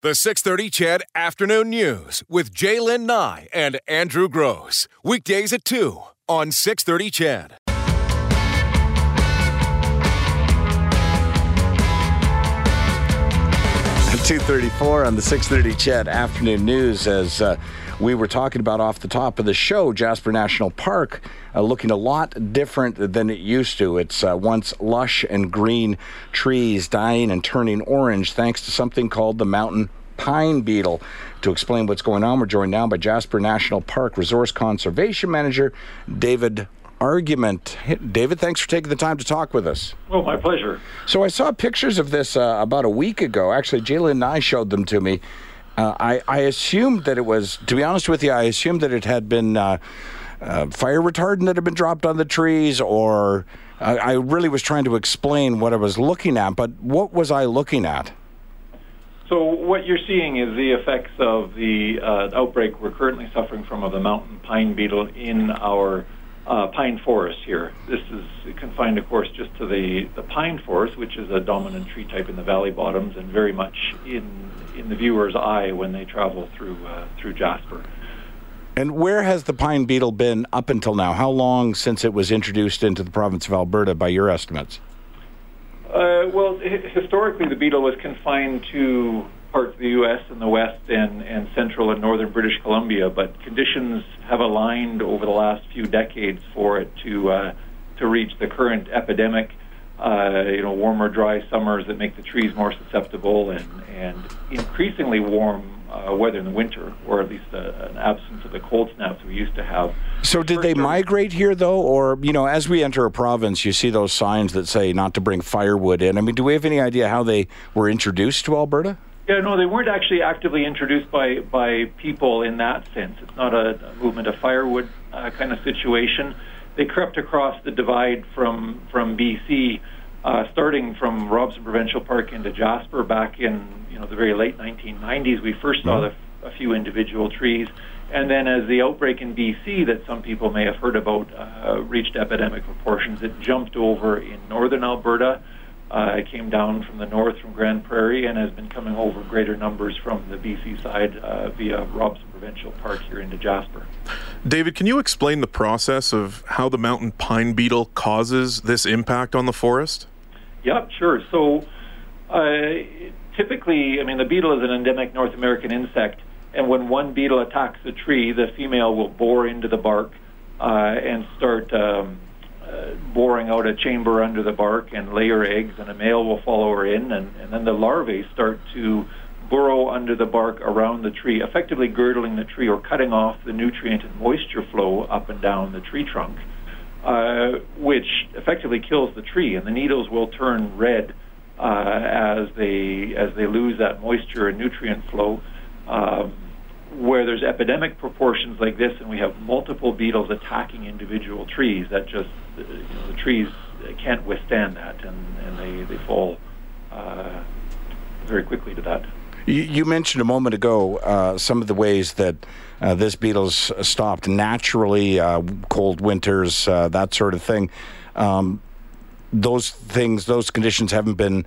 The 630 CHED Afternoon News with Jaylen Nye and Andrew Gross. Weekdays at 2 on 630 CHED. At 2:34 on the 630 CHED Afternoon News, as we were talking about off the top of the show, Jasper National Park looking a lot different than it used to. It's once lush and green, trees dying and turning orange thanks to something called the mountain pine beetle. To explain what's going on, we're joined now by Jasper National Park Resource Conservation Manager David Argument. David, thanks for taking the time to talk with us. Oh, my pleasure. So I saw pictures of this about a week ago. Actually, Jaylen and I showed them to me. I assumed that it was, to be honest with you, I assumed that it had been fire retardant that had been dropped on the trees, or I really was trying to explain what I was looking at, but what was I looking at? So what you're seeing is the effects of the outbreak we're currently suffering from of the mountain pine beetle in our pine forest here. This is confined, of course, just to the pine forest, which is a dominant tree type in the valley bottoms and very much in the viewer's eye when they travel through Jasper. And where has the pine beetle been up until now? How long since it was introduced into the province of Alberta, by your estimates? Well, historically, the beetle was confined to parts of the U.S. and the West and central and northern British Columbia, but conditions have aligned over the last few decades for it to reach the current epidemic. Warmer, dry summers that make the trees more susceptible, and increasingly warm weather in the winter, or at least an absence of the cold snaps we used to have. So did they migrate here, though? Or, as we enter a province, you see those signs that say not to bring firewood in. I mean, do we have any idea how they were introduced to Alberta? Yeah, no, they weren't actually actively introduced by people in that sense. It's not a movement of firewood kind of situation. They crept across the divide from BC, starting from Robson Provincial Park into Jasper back in the very late 1990s. We first saw a few individual trees, and then as the outbreak in BC that some people may have heard about reached epidemic proportions, it jumped over in northern Alberta. It came down from the north from Grand Prairie and has been coming over greater numbers from the BC side via Robson Provincial Park here into Jasper. David, can you explain the process of how the mountain pine beetle causes this impact on the forest? Yep, sure. So typically, the beetle is an endemic North American insect, and when one beetle attacks a tree, the female will bore into the bark and start boring out a chamber under the bark and lay her eggs, and a male will follow her in, and then the larvae start to burrow under the bark around the tree, effectively girdling the tree or cutting off the nutrient and moisture flow up and down the tree trunk, which effectively kills the tree, and the needles will turn red as they lose that moisture and nutrient flow. Where there's epidemic proportions like this and we have multiple beetles attacking individual trees, that just the trees can't withstand that, and they fall very quickly to that. You mentioned a moment ago some of the ways that this beetle's stopped naturally, cold winters, that sort of thing. Those conditions haven't been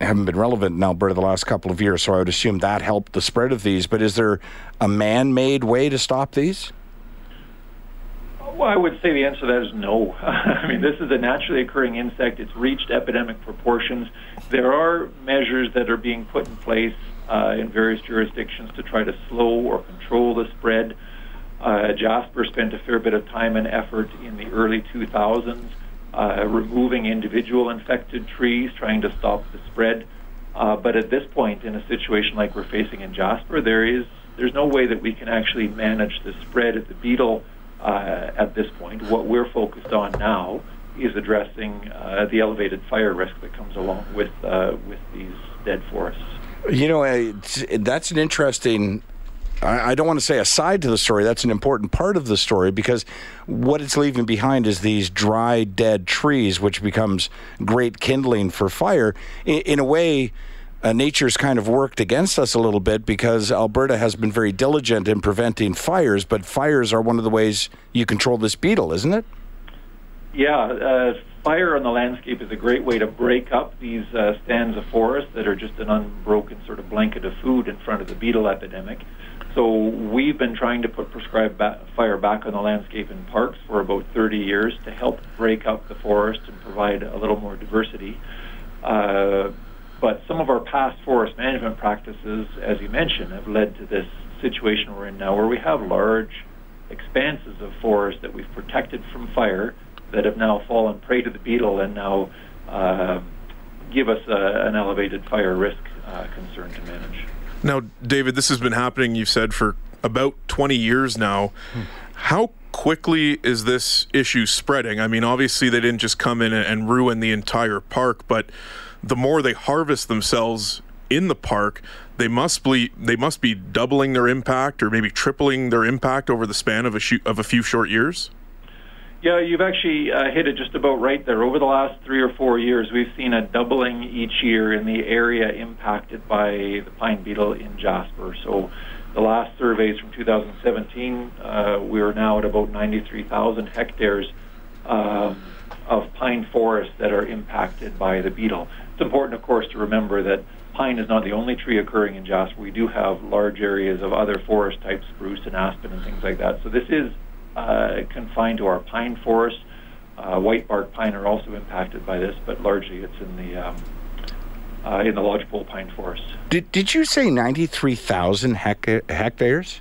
relevant in Alberta the last couple of years, so I would assume that helped the spread of these. But is there a man-made way to stop these? Well, I would say the answer to that is no. This is a naturally occurring insect. It's reached epidemic proportions. There are measures that are being put in place in various jurisdictions to try to slow or control the spread. Jasper spent a fair bit of time and effort in the early 2000s removing individual infected trees, trying to stop the spread. But at this point, in a situation like we're facing in Jasper, there's no way that we can actually manage the spread of the beetle at this point. What we're focused on now is addressing the elevated fire risk that comes along with these dead forests. That's an interesting... I don't want to say aside to the story, that's an important part of the story, because what it's leaving behind is these dry, dead trees, which becomes great kindling for fire. In a way, nature's kind of worked against us a little bit, because Alberta has been very diligent in preventing fires, but fires are one of the ways you control this beetle, isn't it? Yeah, fire on the landscape is a great way to break up these stands of forest that are just an unbroken sort of blanket of food in front of the beetle epidemic. So we've been trying to put prescribed fire back on the landscape in parks for about 30 years to help break up the forest and provide a little more diversity. But some of our past forest management practices, as you mentioned, have led to this situation we're in now, where we have large expanses of forest that we've protected from fire that have now fallen prey to the beetle and now give us an elevated fire risk concern to manage. Now, David, this has been happening, you've said, for about 20 years now. How quickly is this issue spreading? I mean, obviously they didn't just come in and ruin the entire park, but the more they harvest themselves in the park, they must be doubling their impact or maybe tripling their impact over the span of a few short years? Yeah, you've actually hit it just about right there. Over the last 3 or 4 years, we've seen a doubling each year in the area impacted by the pine beetle in Jasper. So the last surveys from 2017, we are now at about 93,000 hectares of pine forests that are impacted by the beetle. It's important, of course, to remember that pine is not the only tree occurring in Jasper. We do have large areas of other forest types, spruce and aspen and things like that. So this is confined to our pine forests. White bark pine are also impacted by this, but largely it's in the lodgepole pine forest. Did you say 93,000 hectares?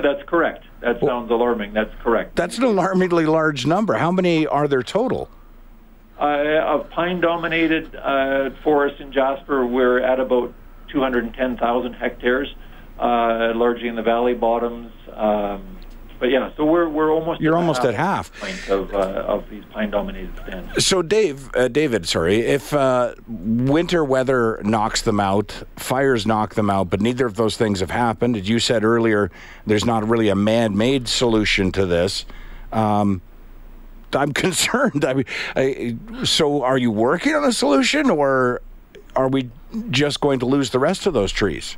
That's correct. That sounds alarming. That's correct. That's an alarmingly large number. How many are there total? Of pine-dominated forests in Jasper, we're at about 210,000 hectares, largely in the valley bottoms. But yeah, so we're almost at half of these pine-dominated stands. So David, if winter weather knocks them out, fires knock them out, but neither of those things have happened. As you said earlier, there's not really a man-made solution to this. I'm concerned. I mean, so are you working on a solution, or are we just going to lose the rest of those trees?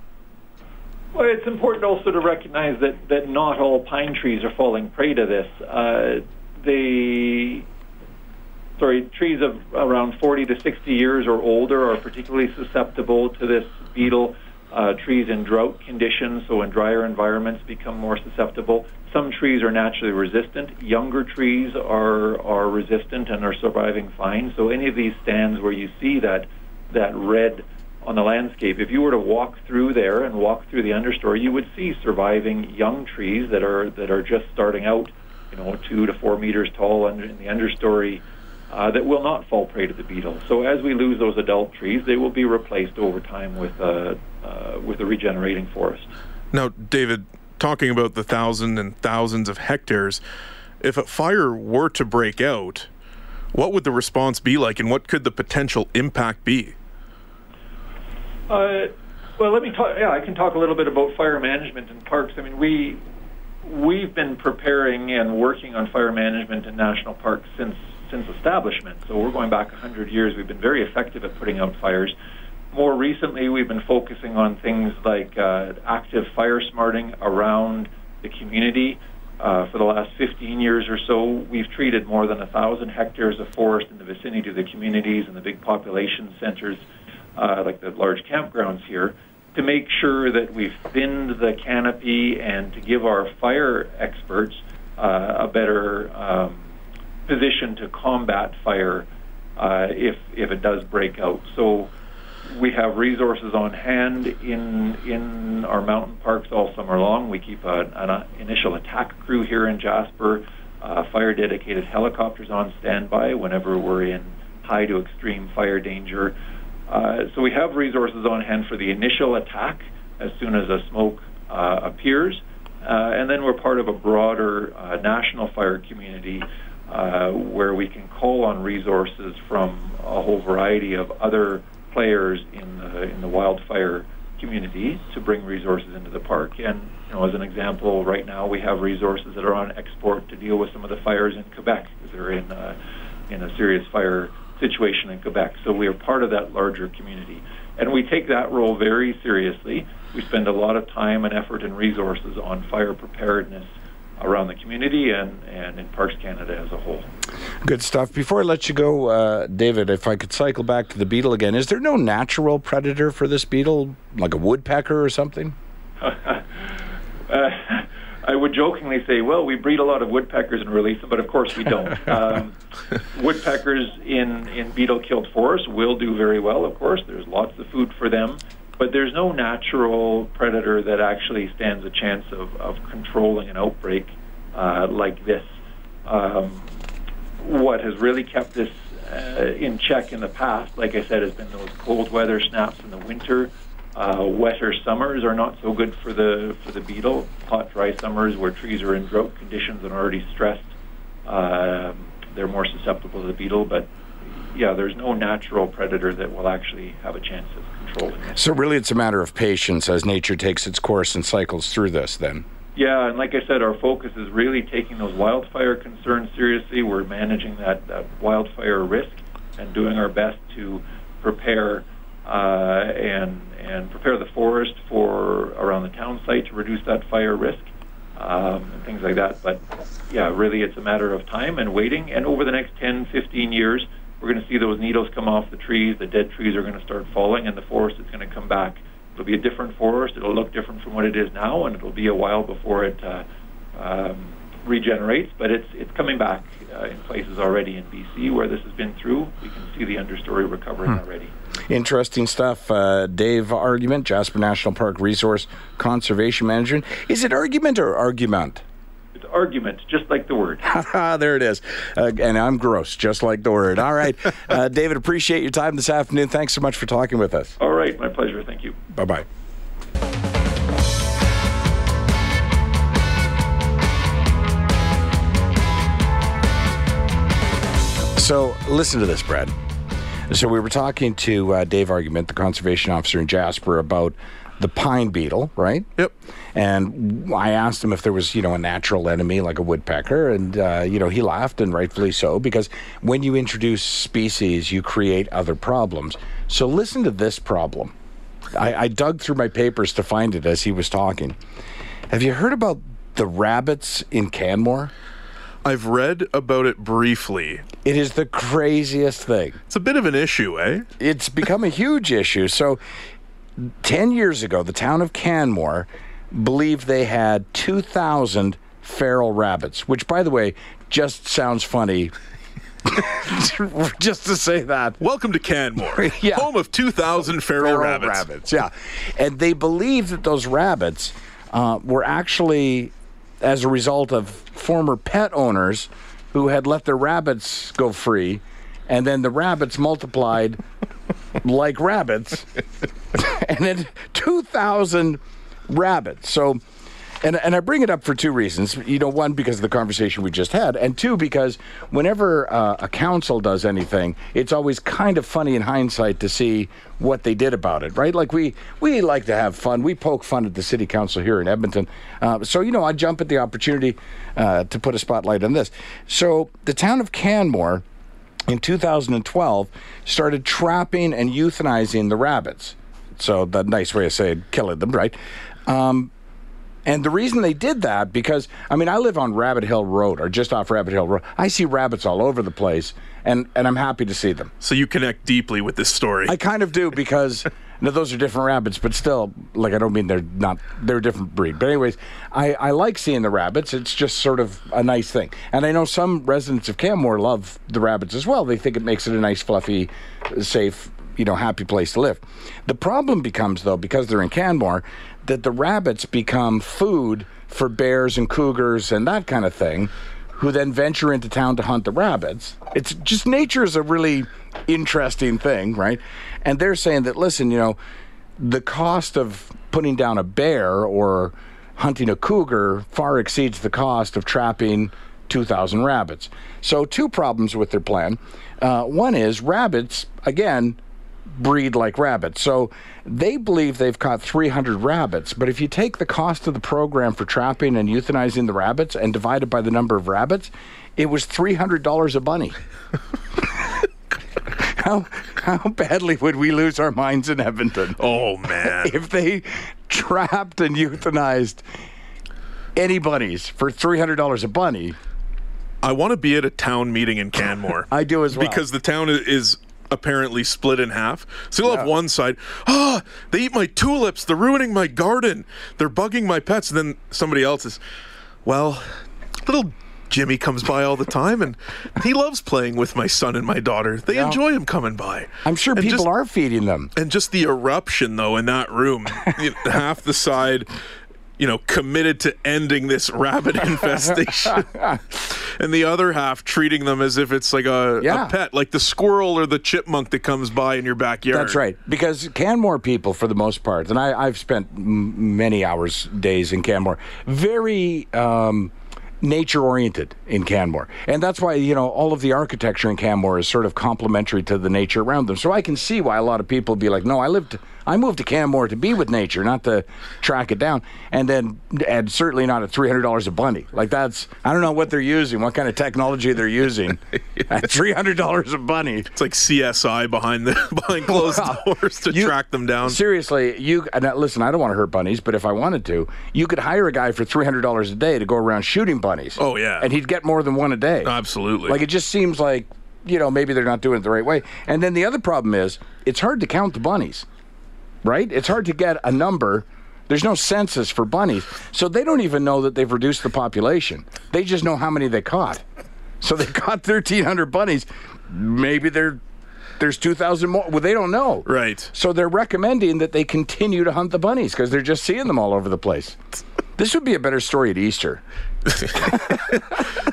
Well, it's important also to recognize that not all pine trees are falling prey to this. Trees of around 40 to 60 years or older are particularly susceptible to this beetle. Trees in drought conditions, so in drier environments, become more susceptible. Some trees are naturally resistant. Younger trees are resistant and are surviving fine. So any of these stands where you see that red on the landscape, if you were to walk through there and walk through the understory, you would see surviving young trees that are just starting out, 2 to 4 meters tall in the understory, that will not fall prey to the beetle. So as we lose those adult trees, they will be replaced over time with a regenerating forest. Now, David, talking about the thousands and thousands of hectares, if a fire were to break out, what would the response be like, and what could the potential impact be? Well, let me talk. Yeah, I can talk a little bit about fire management in parks. I mean, we've been preparing and working on fire management in national parks since establishment. So we're going back 100 years. We've been very effective at putting out fires. More recently, we've been focusing on things like active fire smarting around the community. For the last 15 years or so, we've treated more than 1,000 hectares of forest in the vicinity of the communities and the big population centers, like the large campgrounds here, to make sure that we've thinned the canopy and to give our fire experts a better position to combat fire if it does break out. So we have resources on hand in our mountain parks all summer long. We keep an initial attack crew here in Jasper, fire-dedicated helicopters on standby whenever we're in high to extreme fire danger. So we have resources on hand for the initial attack as soon as a smoke appears. And then we're part of a broader national fire community where we can call on resources from a whole variety of other players in the wildfire community to bring resources into the park. And as an example, right now we have resources that are on export to deal with some of the fires in Quebec, because they're in a serious fire situation in Quebec. So we are part of that larger community, and we take that role very seriously. We spend a lot of time and effort and resources on fire preparedness around the community and in Parks Canada as a whole. Good stuff. Before I let you go, David, if I could cycle back to the beetle again, is there no natural predator for this beetle, like a woodpecker or something? I would jokingly say, well, we breed a lot of woodpeckers and release them, but of course we don't. Woodpeckers in beetle-killed forests will do very well, of course. There's lots of food for them. But there's no natural predator that actually stands a chance of controlling an outbreak like this. What has really kept this in check in the past, like I said, has been those cold weather snaps in the winter. Wetter summers are not so good for the beetle. Hot, dry summers where trees are in drought conditions and already stressed, they're more susceptible to the beetle. But yeah, there's no natural predator that will actually have a chance of controlling it. So really it's a matter of patience as nature takes its course and cycles through this then. Yeah, and like I said, our focus is really taking those wildfire concerns seriously. We're managing that wildfire risk and doing our best to prepare and prepare the forest for around the town site to reduce that fire risk and things like that. But yeah, really it's a matter of time and waiting. And over the next 10, 15 years, we're going to see those needles come off the trees. The dead trees are going to start falling, and the forest is going to come back. It'll be a different forest. It'll look different from what it is now, and it'll be a while before it regenerates. But it's coming back in places already in BC where this has been through. We can see the understory recovering already. Interesting stuff. Dave Argument, Jasper National Park Resource Conservation Manager. Is it Argument or Argument? Argument, just like the word. There it is. And I'm gross, just like the word. All right. David, appreciate your time this afternoon. Thanks so much for talking with us. All right. My pleasure. Thank you. Bye-bye. So listen to this, Brad. So we were talking to Dave Argument, the conservation officer in Jasper, about the pine beetle, right? Yep. And I asked him if there was, a natural enemy like a woodpecker, and, he laughed, and rightfully so, because when you introduce species, you create other problems. So listen to this problem. I dug through my papers to find it as he was talking. Have you heard about the rabbits in Canmore? I've read about it briefly. It is the craziest thing. It's a bit of an issue, eh? It's become a huge issue. So 10 years ago, the town of Canmore believed they had 2,000 feral rabbits, which, by the way, just sounds funny just to say that. Welcome to Canmore, yeah. Home of 2,000 feral rabbits. Yeah, and they believed that those rabbits were actually as a result of former pet owners who had let their rabbits go free, and then the rabbits multiplied like rabbits, and then 2,000 rabbits. So, and I bring it up for two reasons. One, because of the conversation we just had, and two, because whenever a council does anything, it's always kind of funny in hindsight to see what they did about it, right? Like we like to have fun. We poke fun at the city council here in Edmonton. So, I jump at the opportunity to put a spotlight on this. So the town of Canmore in 2012 started trapping and euthanizing the rabbits. So the nice way of saying killing them, right? And the reason they did that, because, I live on Rabbit Hill Road, or just off Rabbit Hill Road. I see rabbits all over the place, and I'm happy to see them. So you connect deeply with this story. I kind of do, because those are different rabbits, but still, I don't mean they're a different breed. But anyways, I like seeing the rabbits. It's just sort of a nice thing. And I know some residents of Canmore love the rabbits as well. They think it makes it a nice, fluffy, safe, happy place to live. The problem becomes, though, because they're in Canmore, that the rabbits become food for bears and cougars and that kind of thing, who then venture into town to hunt the rabbits. It's just, nature is a really interesting thing, right? And they're saying that, listen, the cost of putting down a bear or hunting a cougar far exceeds the cost of trapping 2,000 rabbits. So two problems with their plan. One is rabbits, again, breed like rabbits. So they believe they've caught 300 rabbits, but if you take the cost of the program for trapping and euthanizing the rabbits and divide it by the number of rabbits, it was $300 a bunny. How badly would we lose our minds in Edmonton? Oh, man. If they trapped and euthanized anybody's for $300 a bunny. I want to be at a town meeting in Canmore. I do as well. Because the town is apparently split in half. So you'll have one side, they eat my tulips. They're ruining my garden. They're bugging my pets. And then somebody else is, well, little Jimmy comes by all the time, and he loves playing with my son and my daughter. They enjoy him coming by. I'm sure and people are feeding them. And just the eruption, though, in that room, half the side, committed to ending this rabbit infestation, and the other half treating them as if it's like a pet, like the squirrel or the chipmunk that comes by in your backyard. That's right. Because Canmore people, for the most part, and I've spent many hours, days in Canmore, very... nature-oriented in Canmore. And that's why, all of the architecture in Canmore is sort of complementary to the nature around them. So I can see why a lot of people be like, no, I moved to Canmore to be with nature, not to track it down. And certainly not at $300 a bunny. Like I don't know what they're using, what kind of technology they're using at $300 a bunny. It's like CSI behind closed doors to track them down. Seriously, listen, I don't want to hurt bunnies, but if I wanted to, you could hire a guy for $300 a day to go around shooting bunnies. Oh, yeah. And he'd get more than one a day. Absolutely. Like, it just seems like, maybe they're not doing it the right way. And then the other problem is, it's hard to count the bunnies, right? It's hard to get a number. There's no census for bunnies. So they don't even know that they've reduced the population. They just know how many they caught. So they caught 1,300 bunnies. Maybe there's 2,000 more. Well, they don't know. Right. So they're recommending that they continue to hunt the bunnies because they're just seeing them all over the place. This would be a better story at Easter.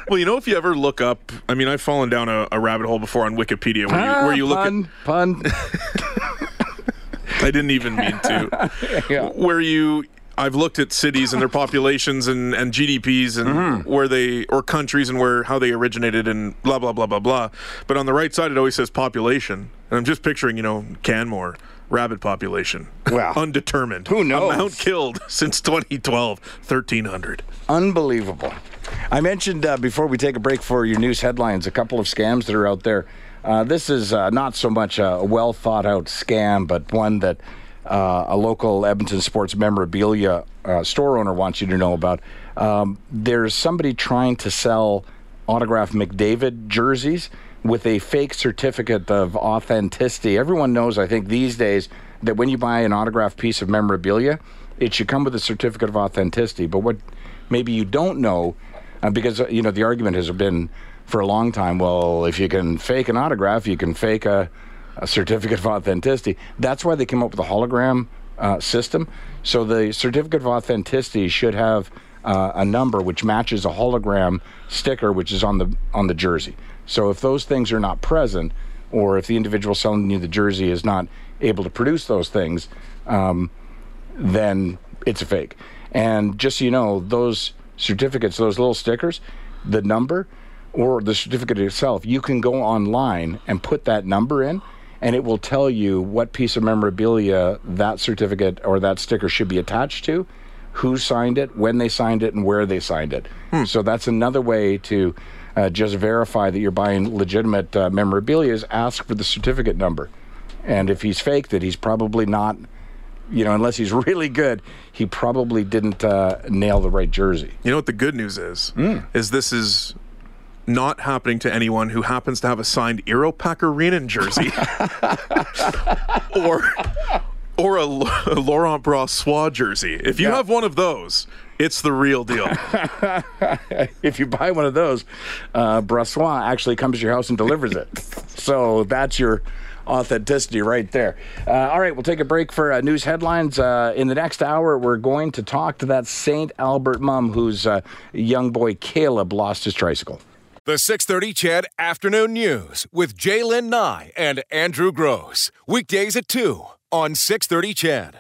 Well, if you ever look up, I've fallen down a rabbit hole before on Wikipedia I didn't even mean to. I've looked at cities and their populations and GDPs and where they, or countries and how they originated and blah, blah, blah, blah, blah. But on the right side, it always says population. And I'm just picturing, Canmore, rabbit population. Wow. Undetermined. Who knows? Amount killed since 2012, 1,300. Unbelievable. I mentioned before we take a break for your news headlines, a couple of scams that are out there. This is not so much a well-thought-out scam, but one that... a local Edmonton sports memorabilia store owner wants you to know about. There's somebody trying to sell autographed McDavid jerseys with a fake certificate of authenticity. Everyone knows, I think, these days that when you buy an autographed piece of memorabilia, it should come with a certificate of authenticity. But what maybe you don't know, because the argument has been for a long time, well, if you can fake an autograph, you can fake a certificate of authenticity. That's why they came up with a hologram system. So the certificate of authenticity should have a number which matches a hologram sticker which is on the jersey. So if those things are not present, or if the individual selling you the jersey is not able to produce those things, then it's a fake. And just so you know, those certificates, those little stickers, the number or the certificate itself, you can go online and put that number in, and it will tell you what piece of memorabilia that certificate or that sticker should be attached to, who signed it, when they signed it, and where they signed it. So that's another way to just verify that you're buying legitimate memorabilia, is ask for the certificate number. And if he's faked it, he's probably not, unless he's really good, he probably didn't nail the right jersey. You know what the good news is? Is this is... not happening to anyone who happens to have a signed Eero Pakarinen jersey or a Laurent Brassois jersey. If you have one of those, it's the real deal. If you buy one of those, Brassois actually comes to your house and delivers it. So that's your authenticity right there. All right, we'll take a break for news headlines. In the next hour, we're going to talk to that St. Albert mom whose young boy Caleb lost his tricycle. The 630 CHED Afternoon News with Jay Lynn Nye and Andrew Gross. Weekdays at 2 on 630 CHED.